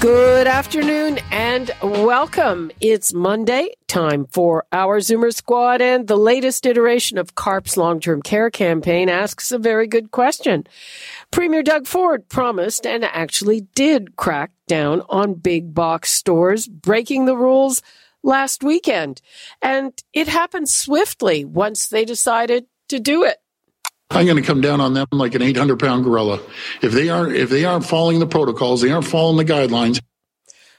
Good afternoon and welcome. It's Monday, time for our Zoomer Squad, and the latest iteration of CARP's long-term care campaign asks a very good question. Premier Doug Ford promised and actually did crack down on big box stores breaking the rules last weekend, and it happened swiftly once they decided to do it. I'm going to come down on them like an 800-pound gorilla. If they aren't following the protocols, they aren't following the guidelines.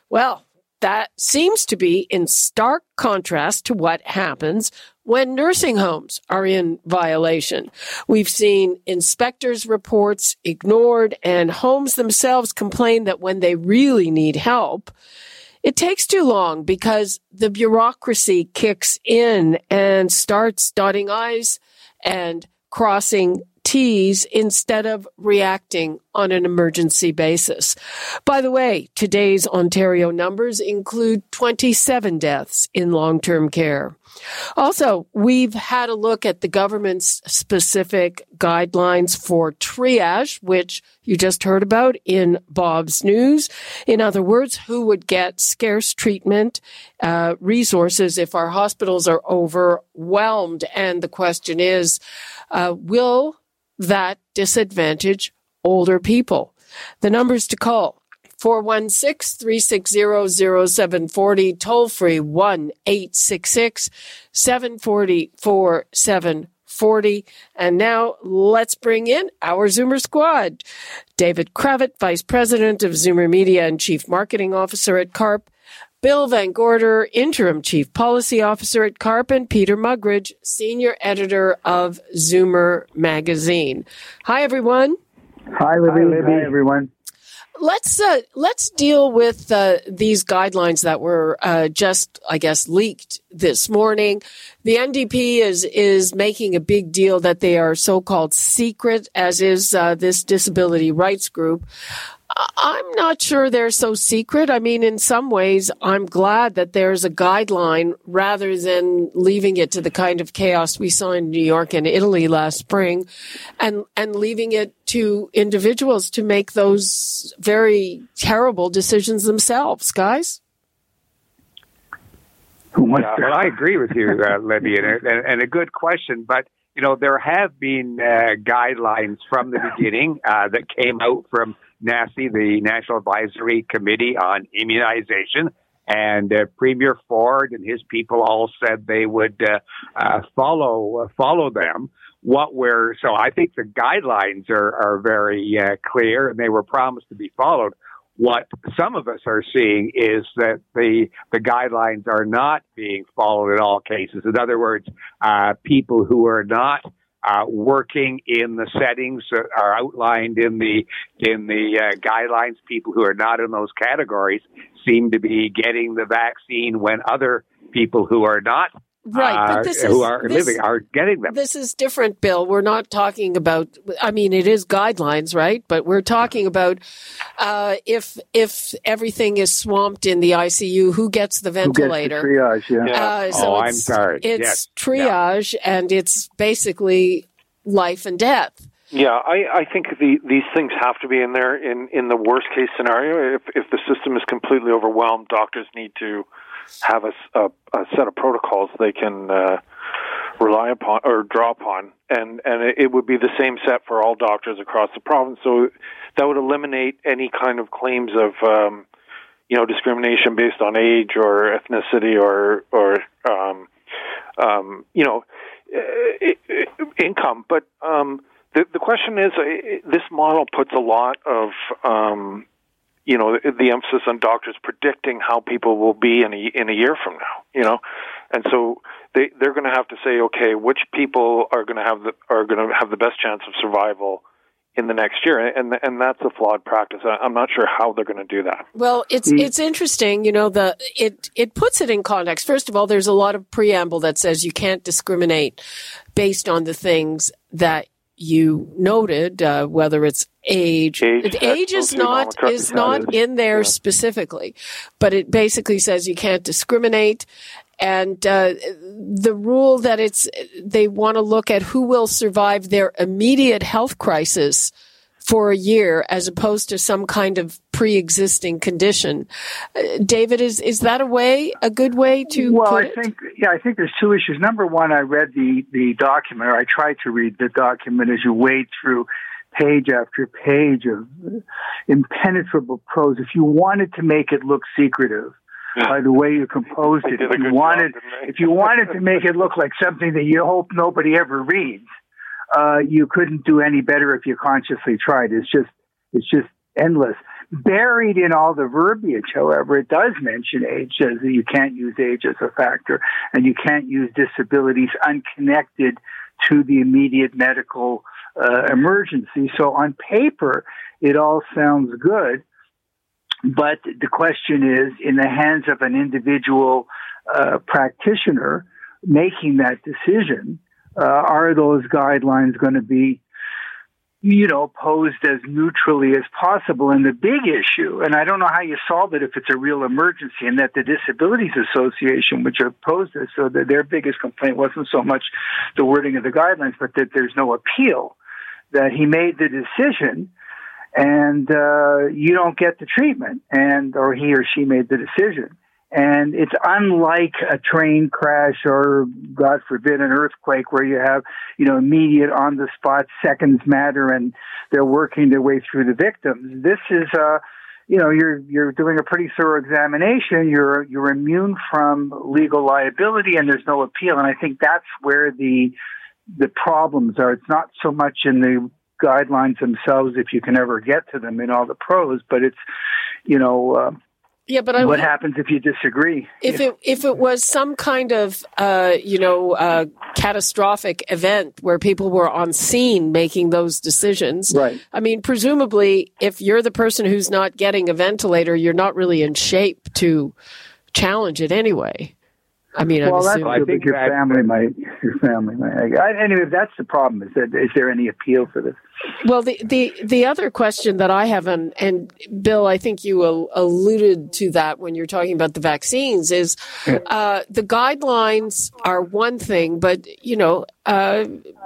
Well, that seems to be in stark contrast to what happens when nursing homes are in violation. We've seen inspectors' reports ignored and homes themselves complain that when they really need help, it takes too long because the bureaucracy kicks in and starts dotting I's and crossing T's instead of reacting on an emergency basis. By the way, today's Ontario numbers include 27 deaths in long-term care. Also, we've had a look at the government's specific guidelines for triage, which you just heard about in Bob's News. In other words, who would get scarce treatment resources if our hospitals are overwhelmed? And the question is, will that disadvantage older people? The numbers to call: 416-360-0740, toll-free 1-866-740-4740. And now let's bring in our Zoomer Squad. David Kravitz, Vice President of Zoomer Media and Chief Marketing Officer at CARP. Bill Van Gorder, Interim Chief Policy Officer at CARP. And Peter Mugridge, Senior Editor of Zoomer Magazine. Hi, everyone. Hi, Libby. Hi, everyone. Let's deal with these guidelines that were just leaked this morning. The NDP is making a big deal that they are so-called secret, as is this disability rights group. I'm not sure they're so secret. I mean, in some ways, I'm glad that there's a guideline rather than leaving it to the kind of chaos we saw in New York and Italy last spring, and leaving it to individuals to make those very terrible decisions themselves, guys. Well, I agree with you, Libby, and a good question, but you know, there have been guidelines from the beginning that came out from NACI, the National Advisory Committee on Immunization, and Premier Ford and his people all said they would follow them. So I think the guidelines are very clear, and they were promised to be followed. What some of us are seeing is that the guidelines are not being followed in all cases. In other words, people who are not working in the settings that are outlined in the guidelines, people who are not in those categories seem to be getting the vaccine when other people who are not are getting them. This is different, Bill. We're not talking about, I mean, it is guidelines, right? But we're talking about if everything is swamped in the ICU, who gets the ventilator? Who gets the triage, yeah. I'm sorry. It's triage, yeah. And it's basically life and death. Yeah, I think these things have to be in there in the worst case scenario. If the system is completely overwhelmed, doctors need to have a set of protocols they can rely upon or draw upon, and it would be the same set for all doctors across the province. So that would eliminate any kind of claims of discrimination based on age or ethnicity or income. But the question is, this model puts a lot of the emphasis on doctors predicting how people will be in a year from now, and so they're going to have to say, okay, which people are going to have the best chance of survival in the next year, and that's a flawed practice. I'm not sure how they're going to do that. Well, it's interesting, you know, it puts it in context. First of all, there's a lot of preamble that says you can't discriminate based on the things that you noted, whether it's age is not in there specifically, but it basically says you can't discriminate. And the rule that they want to look at who will survive their immediate health crisis for a year as opposed to some kind of pre-existing condition. David, is that a good way to put it? I think there's two issues. Number one, I read the document, or I tried to read the document as you wade through page after page of impenetrable prose. If you wanted to make it look secretive, by the way you composed it, if you wanted to make it look like something that you hope nobody ever reads, you couldn't do any better if you consciously tried. It's just endless. Buried in all the verbiage, however, it does mention age, as you can't use age as a factor, and you can't use disabilities unconnected to the immediate medical emergency. So on paper, it all sounds good. But the question is, in the hands of an individual practitioner making that decision, are those guidelines going to be, posed as neutrally as possible? And the big issue, and I don't know how you solve it if it's a real emergency, and that the Disabilities Association, which opposed this, so that their biggest complaint wasn't so much the wording of the guidelines, but that there's no appeal, that he made the decision and you don't get the treatment, or he or she made the decision. And it's unlike a train crash or, God forbid, an earthquake where you have, immediate on-the-spot, seconds matter, and they're working their way through the victims. This is, you're doing a pretty thorough examination. You're immune from legal liability, and there's no appeal. And I think that's where the problems are. It's not so much in the guidelines themselves, if you can ever get to them in all the pros, but it's, what happens if you disagree? If it was some kind of, catastrophic event where people were on scene making those decisions. Right. I mean, presumably, if you're the person who's not getting a ventilator, you're not really in shape to challenge it anyway. I mean, I think your family might. Anyway, that's the problem. Is there any appeal for this? Well, the other question that I have, and Bill, I think you alluded to that when you're talking about the vaccines, is the guidelines are one thing, but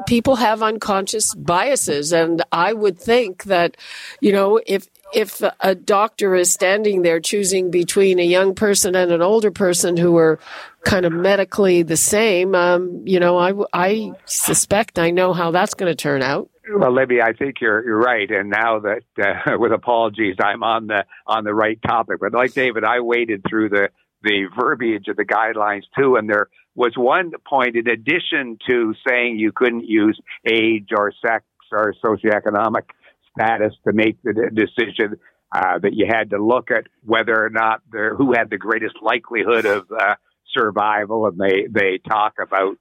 people have unconscious biases, and I would think that if a doctor is standing there choosing between a young person and an older person who are kind of medically the same, I suspect I know how that's going to turn out. Well, Libby, I think you're right. And now that, with apologies, I'm on the right topic. But like David, I waded through the verbiage of the guidelines too, and there was one point in addition to saying you couldn't use age or sex or socioeconomic status to make the decision, that you had to look at whether or not who had the greatest likelihood of survival, and they talk about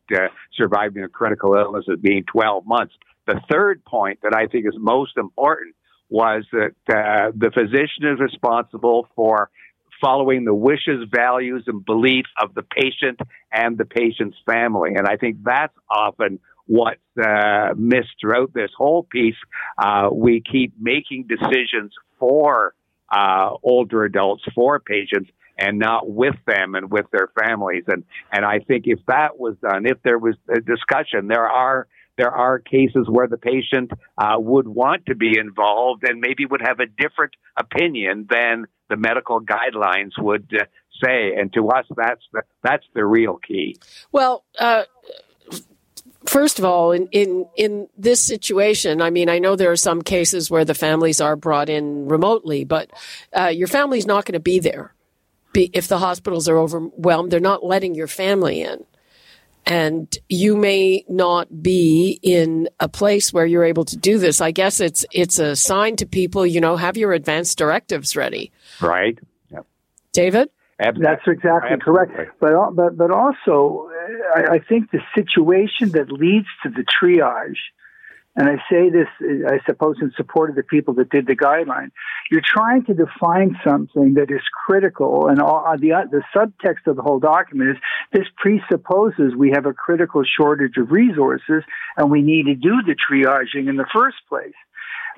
surviving a critical illness as being 12 months. The third point that I think is most important was that the physician is responsible for following the wishes, values, and beliefs of the patient and the patient's family. And I think that's often what's missed throughout this whole piece. We keep making decisions for older adults, for patients, and not with them and with their families. And I think if that was done, if there was a discussion, there are cases where the patient would want to be involved and maybe would have a different opinion than the medical guidelines would say. And to us, that's the real key. Well, first of all, in this situation, I mean, I know there are some cases where the families are brought in remotely, but your family's not going to be there. If the hospitals are overwhelmed, they're not letting your family in. And you may not be in a place where you're able to do this. I guess it's a sign to people, have your advance directives ready. Right. Yep. David? That's exactly correct. But also, I think the situation that leads to the triage and I say this, I suppose, in support of the people that did the guideline, you're trying to define something that is critical, and all, the subtext of the whole document is this presupposes we have a critical shortage of resources, and we need to do the triaging in the first place.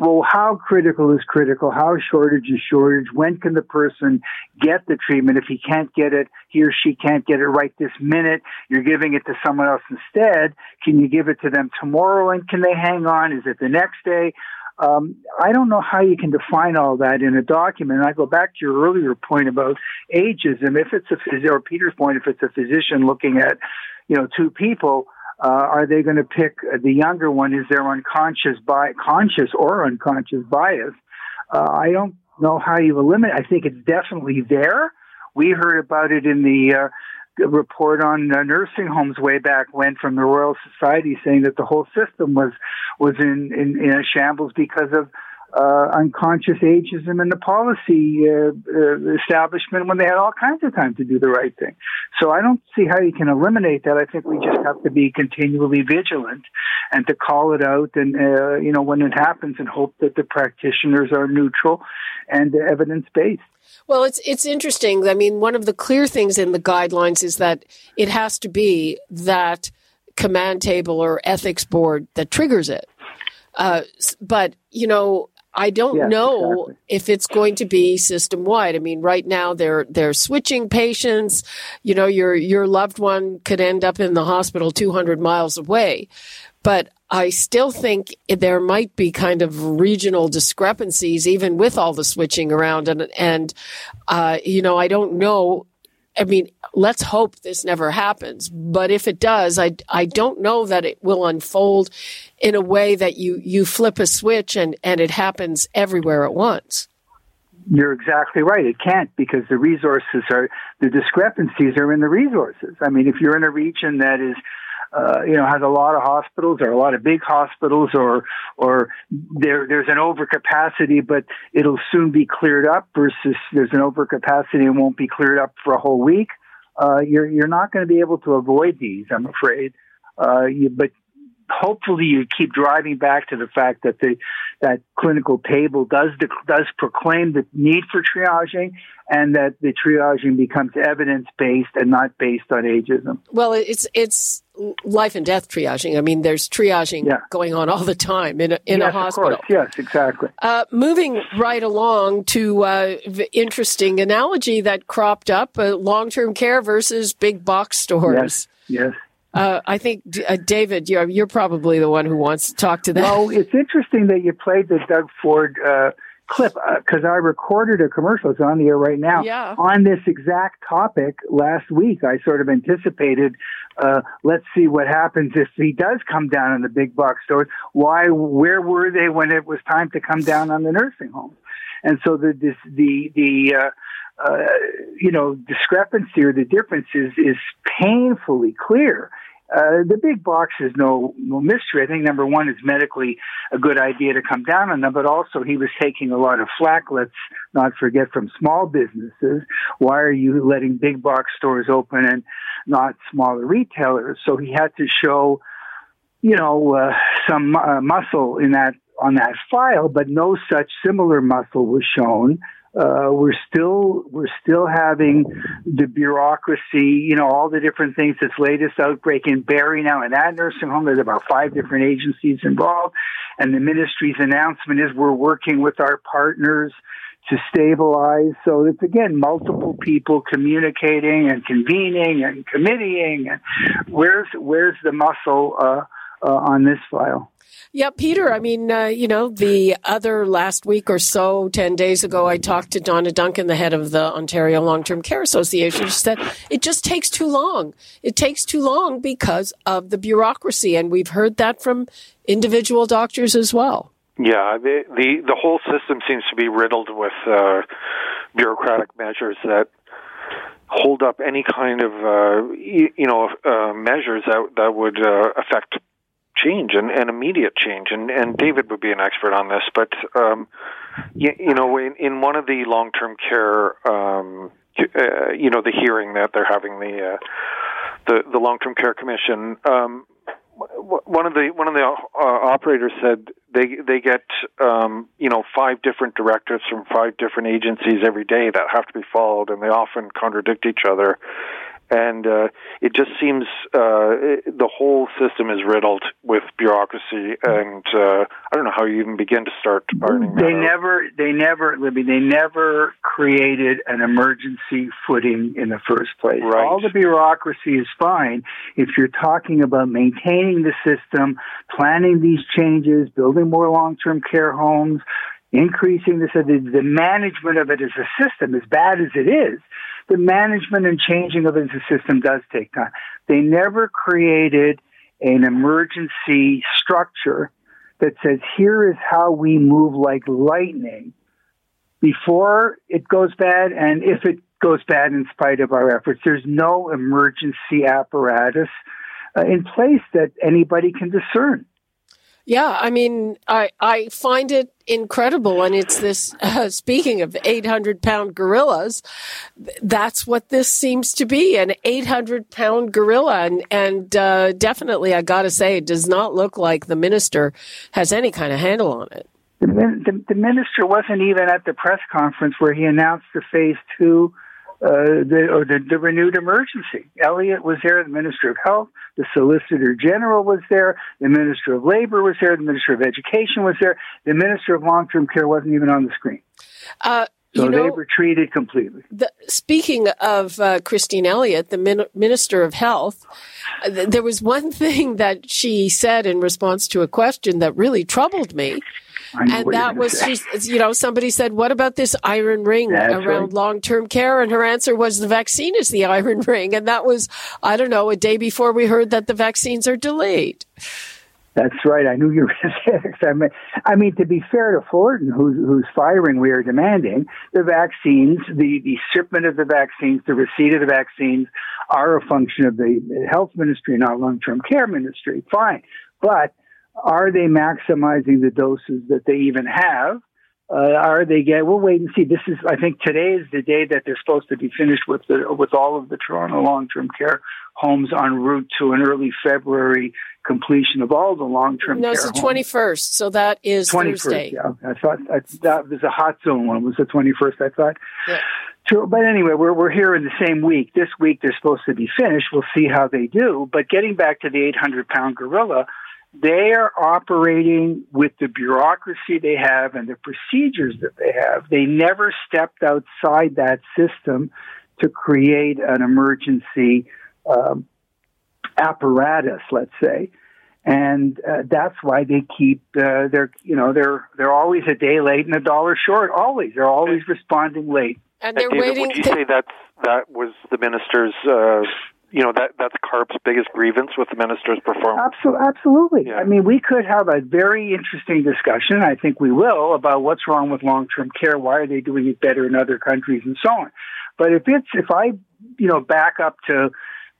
Well, how critical is critical? How shortage is shortage? When can the person get the treatment? If he can't get it, he or she can't get it right this minute, you're giving it to someone else instead. Can you give it to them tomorrow? And can they hang on? Is it the next day? I don't know how you can define all that in a document. And I go back to your earlier point about ageism. If it's a, or Peter's point, if it's a physician looking at, you know, two people, are they going to pick the younger one? Is there conscious or unconscious bias? I don't know how you eliminate. I think it's definitely there. We heard about it in the report on nursing homes way back when from the Royal Society, saying that the whole system was in a shambles because of unconscious ageism in the policy establishment when they had all kinds of time to do the right thing. So I don't see how you can eliminate that. I think we just have to be continually vigilant and to call it out and, you know, when it happens and hope that the practitioners are neutral and evidence-based. Well, it's interesting. I mean, one of the clear things in the guidelines is that it has to be that command table or ethics board that triggers it. But, you know, I don't know if it's going to be system-wide. I mean, right now they're switching patients. You know, your loved one could end up in the hospital 200 miles away. But I still think there might be kind of regional discrepancies, even with all the switching around. And you know, I don't know. I mean, let's hope this never happens. But if it does, I don't know that it will unfold in a way that you flip a switch and it happens everywhere at once. You're exactly right. It can't, because the discrepancies are in the resources. I mean, if you're in a region that is, you know, has a lot of hospitals or a lot of big hospitals or there's an overcapacity, but it'll soon be cleared up versus there's an overcapacity and won't be cleared up for a whole week. You're not going to be able to avoid these, I'm afraid. But hopefully you keep driving back to the fact that that clinical table does proclaim the need for triaging, and that the triaging becomes evidence-based and not based on ageism. Well, it's life and death triaging. I mean, there's triaging going on all the time in a hospital. Of course. Yes, exactly. Moving right along to the interesting analogy that cropped up, long-term care versus big box stores. Yes. I think, David, you're probably the one who wants to talk to that. Well, it's interesting that you played the Doug Ford clip, because I recorded a commercial. It's on the air right now on this exact topic last week. I sort of anticipated, let's see what happens if he does come down on the big box stores. Where were they when it was time to come down on the nursing home? And so the discrepancy or the difference is painfully clear. The big box is no mystery. I think, number one, it's medically a good idea to come down on them, but also he was taking a lot of flack, let's not forget, from small businesses. Why are you letting big box stores open and not smaller retailers? So he had to show, you know, some muscle in that, on that file, but no such similar muscle was shown. We're still having the bureaucracy, you know, all the different things. This latest outbreak in Barrie now, in that nursing home, there's about 5 different agencies involved. And the ministry's announcement is we're working with our partners to stabilize. So it's, again, multiple people communicating and convening and committeeing. And where's the muscle, on this file? Yeah, Peter, I mean, you know, the other last week or so, 10 days ago, I talked to Donna Duncan, the head of the Ontario Long-Term Care Association. She said, it just takes too long. It takes too long because of the bureaucracy. And we've heard that from individual doctors as well. Yeah, the whole system seems to be riddled with bureaucratic measures that hold up any kind of, measures that would affect change and immediate change, and David would be an expert on this, but in one of the long-term care the hearing that they're having, the long-term care commission, One of the operators said they get 5 different directives from 5 different agencies every day that have to be followed, and they often contradict each other. And it just seems the whole system is riddled with bureaucracy, and I don't know how you even begin to start ironing that out. They never, Libby, created an emergency footing in the first place. Right. All the bureaucracy is fine if you're talking about maintaining the system, planning these changes, building more long-term care homes, increasing the management of it as a system, as bad as it is. The management and changing of it as a system does take time. They never created an emergency structure that says, here is how we move like lightning before it goes bad, and if it goes bad in spite of our efforts. There's no emergency apparatus in place that anybody can discern. Yeah, I mean, I find it incredible. And it's this, speaking of 800-pound gorillas, that's what this seems to be, an 800-pound gorilla. And definitely, I got to say, it does not look like the minister has any kind of handle on it. The minister wasn't even at the press conference where he announced the phase two the renewed emergency. Elliott was there, the Minister of Health, the Solicitor General was there, the Minister of Labor was there, the Minister of Education was there, the Minister of Long-Term Care wasn't even on the screen. They retreated completely. Speaking of Christine Elliott, the Minister of Health, there was one thing that she said in response to a question that really troubled me. And that was, somebody said, what about this iron ring around long-term care? And her answer was, the vaccine is the iron ring. And that was, I don't know, a day before we heard that the vaccines are delayed. That's right. I knew you were going to say this. I mean, to be fair to Fullerton, whose firing we are demanding, the vaccines, the shipment of the vaccines, the receipt of the vaccines are a function of the health ministry, not long-term care ministry. Fine. But are they maximizing the doses that they even have? We'll wait and see. I think today is the day that they're supposed to be finished with all of the Toronto long-term care homes en route to an early February completion of all the long-term care homes. No, it's the 21st, so that is 21st, Thursday. Yeah. I thought that was a hot zone one, was the 21st, I thought. Yeah. So, but anyway, we're here in the same week. This week they're supposed to be finished. We'll see how they do. But getting back to the 800-pound gorilla, they are operating with the bureaucracy they have and the procedures that they have. They never stepped outside that system to create an emergency apparatus, let's say, and that's why they keep they're always a day late and a dollar short. Always, they're always responding late. And they're David, waiting. Would you say that was the minister's? That's CARP's biggest grievance with the minister's performance. Absolutely. Yeah. I mean, we could have a very interesting discussion, I think we will, about what's wrong with long-term care, why are they doing it better in other countries, and so on. But if I back up to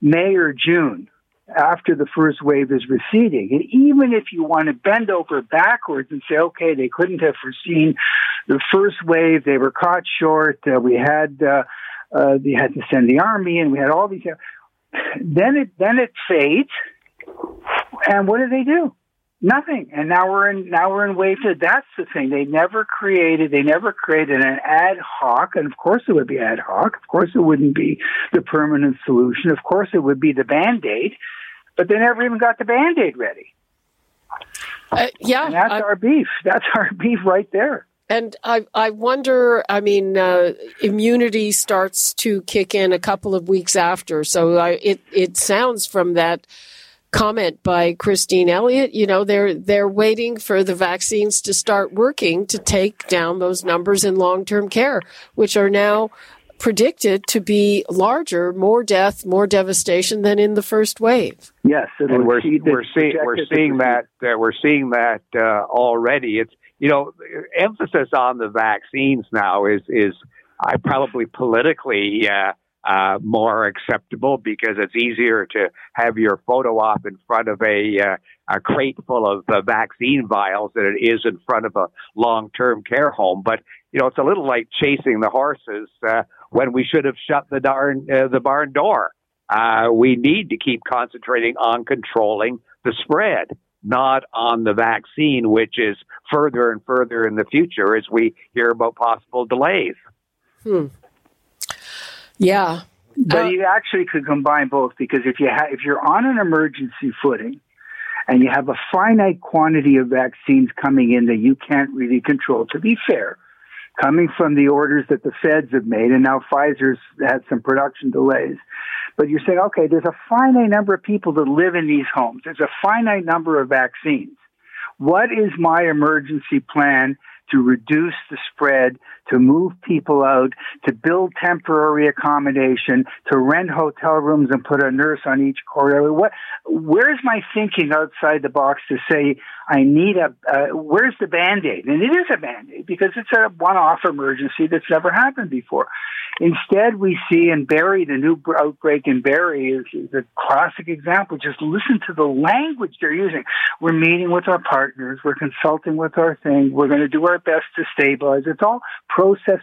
May or June, after the first wave is receding, and even if you want to bend over backwards and say, okay, they couldn't have foreseen the first wave, they were caught short, we had to send the army, and we had all these... Then it fades, and what do they do? Nothing. And now we're in wave two. That's the thing. They never created an ad hoc, and of course it would be ad hoc. Of course it wouldn't be the permanent solution. Of course it would be the Band-Aid, but they never even got the Band-Aid ready. And that's our beef. That's our beef right there. And I wonder, I mean, immunity starts to kick in a couple of weeks after. So it sounds from that comment by Christine Elliott, they're waiting for the vaccines to start working to take down those numbers in long-term care, which are now predicted to be larger, more death, more devastation than in the first wave. Yes, and we're seeing that already. It's emphasis on the vaccines now is probably politically more acceptable because it's easier to have your photo op in front of a crate full of vaccine vials than it is in front of a long-term care home. But it's a little like chasing the horses when we should have shut the barn door. We need to keep concentrating on controlling the spread, not on the vaccine, which is further and further in the future as we hear about possible delays. Yeah. But you actually could combine both, because if you're on an emergency footing and you have a finite quantity of vaccines coming in that you can't really control, to be fair, coming from the orders that the feds have made, and now Pfizer's had some production delays. But you're saying, okay, there's a finite number of people that live in these homes. There's a finite number of vaccines. What is my emergency plan to reduce the spread, to move people out, to build temporary accommodation, to rent hotel rooms and put a nurse on each corridor? Where's my thinking outside the box to say I need where's the Band-Aid? And it is a Band-Aid because it's a one-off emergency that's never happened before. Instead, we see in Barrie, the new outbreak in Barrie is a classic example. Just listen to the language they're using. We're meeting with our partners. We're consulting with our thing. We're going to do our best to stabilize. It's all process.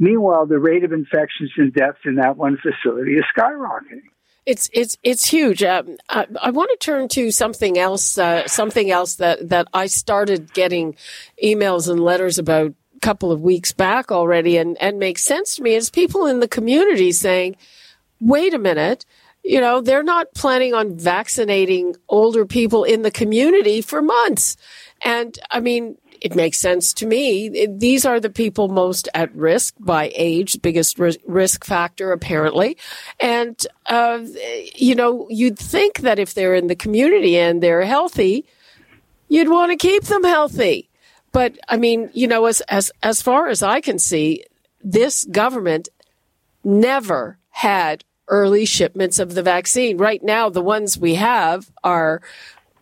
Meanwhile, the rate of infections and deaths in that one facility is skyrocketing. It's huge. I want to turn to something else that I started getting emails and letters about a couple of weeks back already, and makes sense to me, is people in the community saying, wait a minute, you know, they're not planning on vaccinating older people in the community for months. And I mean, it makes sense to me. These are the people most at risk by age, biggest risk factor, apparently. And, you know, you'd think that if they're in the community and they're healthy, you'd want to keep them healthy. But, I mean, you know, as far as I can see, this government never had early shipments of the vaccine. Right now, the ones we have are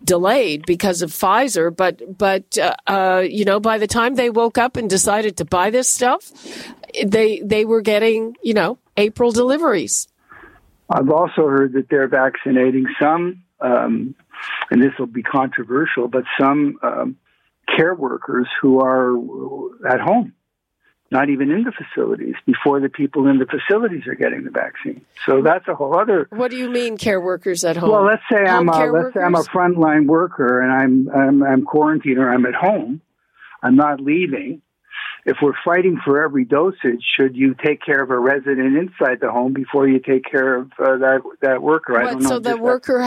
delayed because of Pfizer, but you know, by the time they woke up and decided to buy this stuff, they were getting, you know, April deliveries. I've also heard that they're vaccinating some, and this will be controversial, but some care workers who are at home, not even in the facilities, before the people in the facilities are getting the vaccine. So that's a whole other... What do you mean, care workers at home? Well, let's say I'm a frontline worker and I'm quarantined or I'm at home. I'm not leaving. If we're fighting for every dosage, should you take care of a resident inside the home before you take care of that worker? What, I don't know. So the worker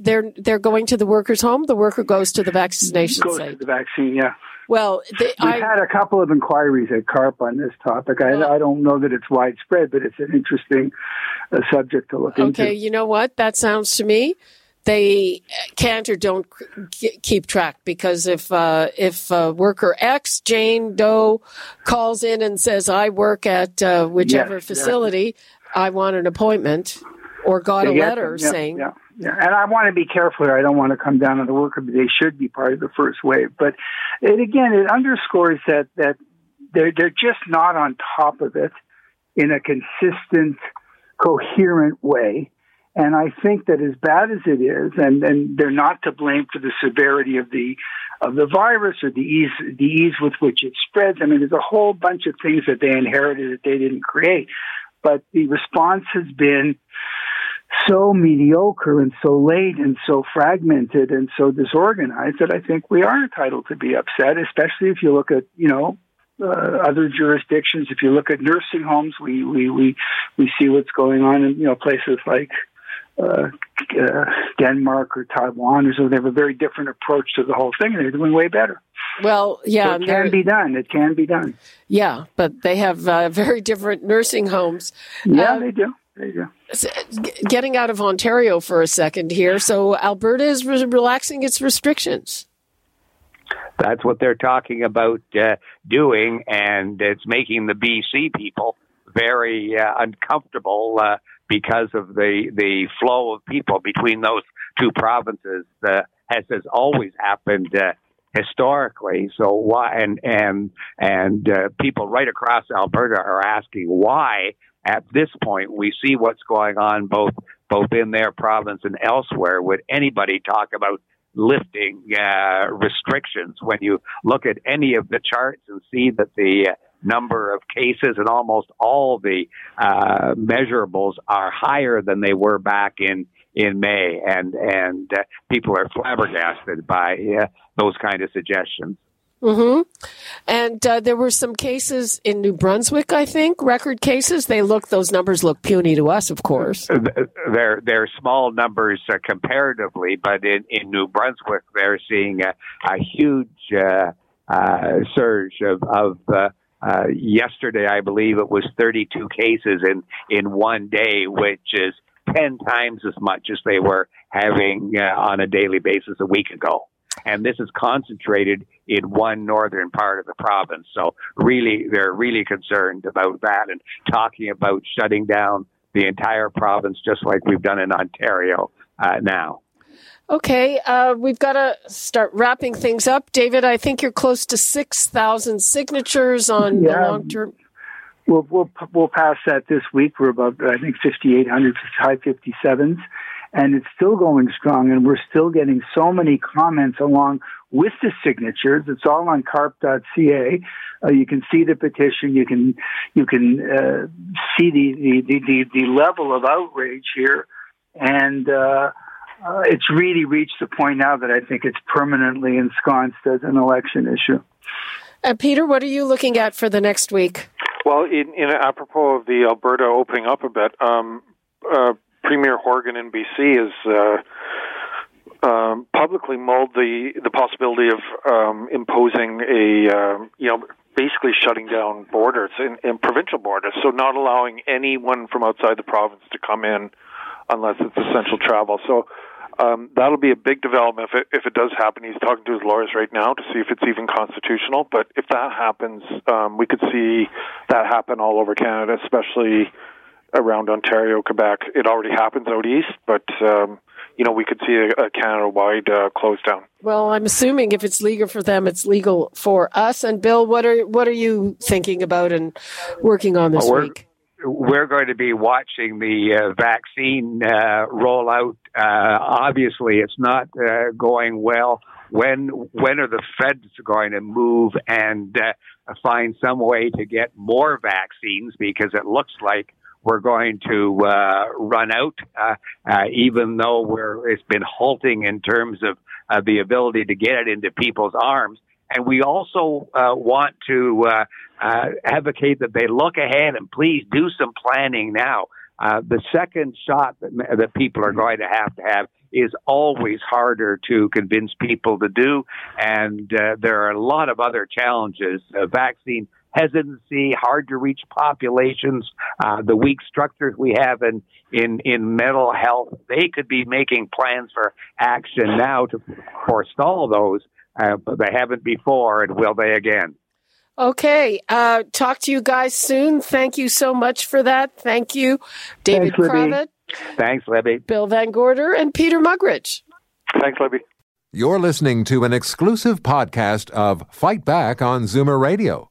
they're going to the worker's home. The worker goes to the vaccination site. Goes to the vaccine, yeah. Well, I've had a couple of inquiries at CARP on this topic. I don't know that it's widespread, but it's an interesting subject to look into. Okay, you know what? That sounds to me they can't or don't keep track, because if worker X, Jane Doe, calls in and says, I work at whichever facility, I want an appointment, or got a letter saying... Yeah. Yeah, and I want to be careful here. I don't want to come down on the worker, but they should be part of the first wave. But it underscores that they're just not on top of it in a consistent, coherent way. And I think that as bad as it is, and they're not to blame for the severity of the virus or the ease with which it spreads. I mean, there's a whole bunch of things that they inherited that they didn't create. But the response has been so mediocre and so late and so fragmented and so disorganized that I think we are entitled to be upset, especially if you look at, you know, other jurisdictions. If you look at nursing homes, we see what's going on in, you know, places like Denmark or Taiwan or so. They have a very different approach to the whole thing, and they're doing way better. Well, yeah. So it can be done. Yeah, but they have very different nursing homes. Yeah, they do. Getting out of Ontario for a second here. So Alberta is relaxing its restrictions. That's what they're talking about doing, and it's making the BC people very uncomfortable because of the flow of people between those two provinces, as has always happened historically. So why? And people right across Alberta are asking why. At this point, we see what's going on both in their province and elsewhere. Would anybody talk about lifting restrictions when you look at any of the charts and see that the number of cases and almost all the measurables are higher than they were back in in May, and people are flabbergasted by those kind of suggestions. Mm-hmm. And there were some cases in New Brunswick, I think, record cases. Those numbers look puny to us, of course. They're small numbers comparatively, but in New Brunswick, they're seeing a huge surge of yesterday, I believe it was 32 cases in one day, which is 10 times as much as they were having on a daily basis a week ago. And this is concentrated in one northern part of the province. So really, they're really concerned about that and talking about shutting down the entire province, just like we've done in Ontario now. Okay, we've got to start wrapping things up. David, I think you're close to 6,000 signatures on the long-term. We'll pass that this week. We're about, I think, 5,800, high 57s. And it's still going strong, and we're still getting so many comments along with the signatures. It's all on carp.ca. You can see the petition. You can see the level of outrage here, and it's really reached the point now that I think it's permanently ensconced as an election issue. Peter, what are you looking at for the next week? Well, in apropos of the Alberta opening up a bit. Premier Horgan in BC has publicly mulled the possibility of imposing basically shutting down borders in provincial borders, so not allowing anyone from outside the province to come in unless it's essential travel. So that'll be a big development if it does happen. He's talking to his lawyers right now to see if it's even constitutional. But if that happens, we could see that happen all over Canada, especially around Ontario, Quebec. It already happens out east, but we could see a Canada-wide close down. Well, I'm assuming if it's legal for them, it's legal for us. And Bill, what are you thinking about and working on this week? We're going to be watching the vaccine rollout. Obviously, it's not going well. When are the feds going to move and find some way to get more vaccines? Because it looks like we're going to run out, even though it's been halting in terms of the ability to get it into people's arms. And we also want to advocate that they look ahead and please do some planning now. The second shot that people are going to have is always harder to convince people to do. And there are a lot of other challenges. Vaccine hesitancy, hard to reach populations, the weak structures we have in mental health. They could be making plans for action now to forestall those, but they haven't before, and will they again? Okay. Talk to you guys soon. Thank you so much for that. Thank you, David Kravitz. Thanks, Libby. Bill Van Gorder and Peter Mugridge. Thanks, Libby. You're listening to an exclusive podcast of Fight Back on Zoomer Radio.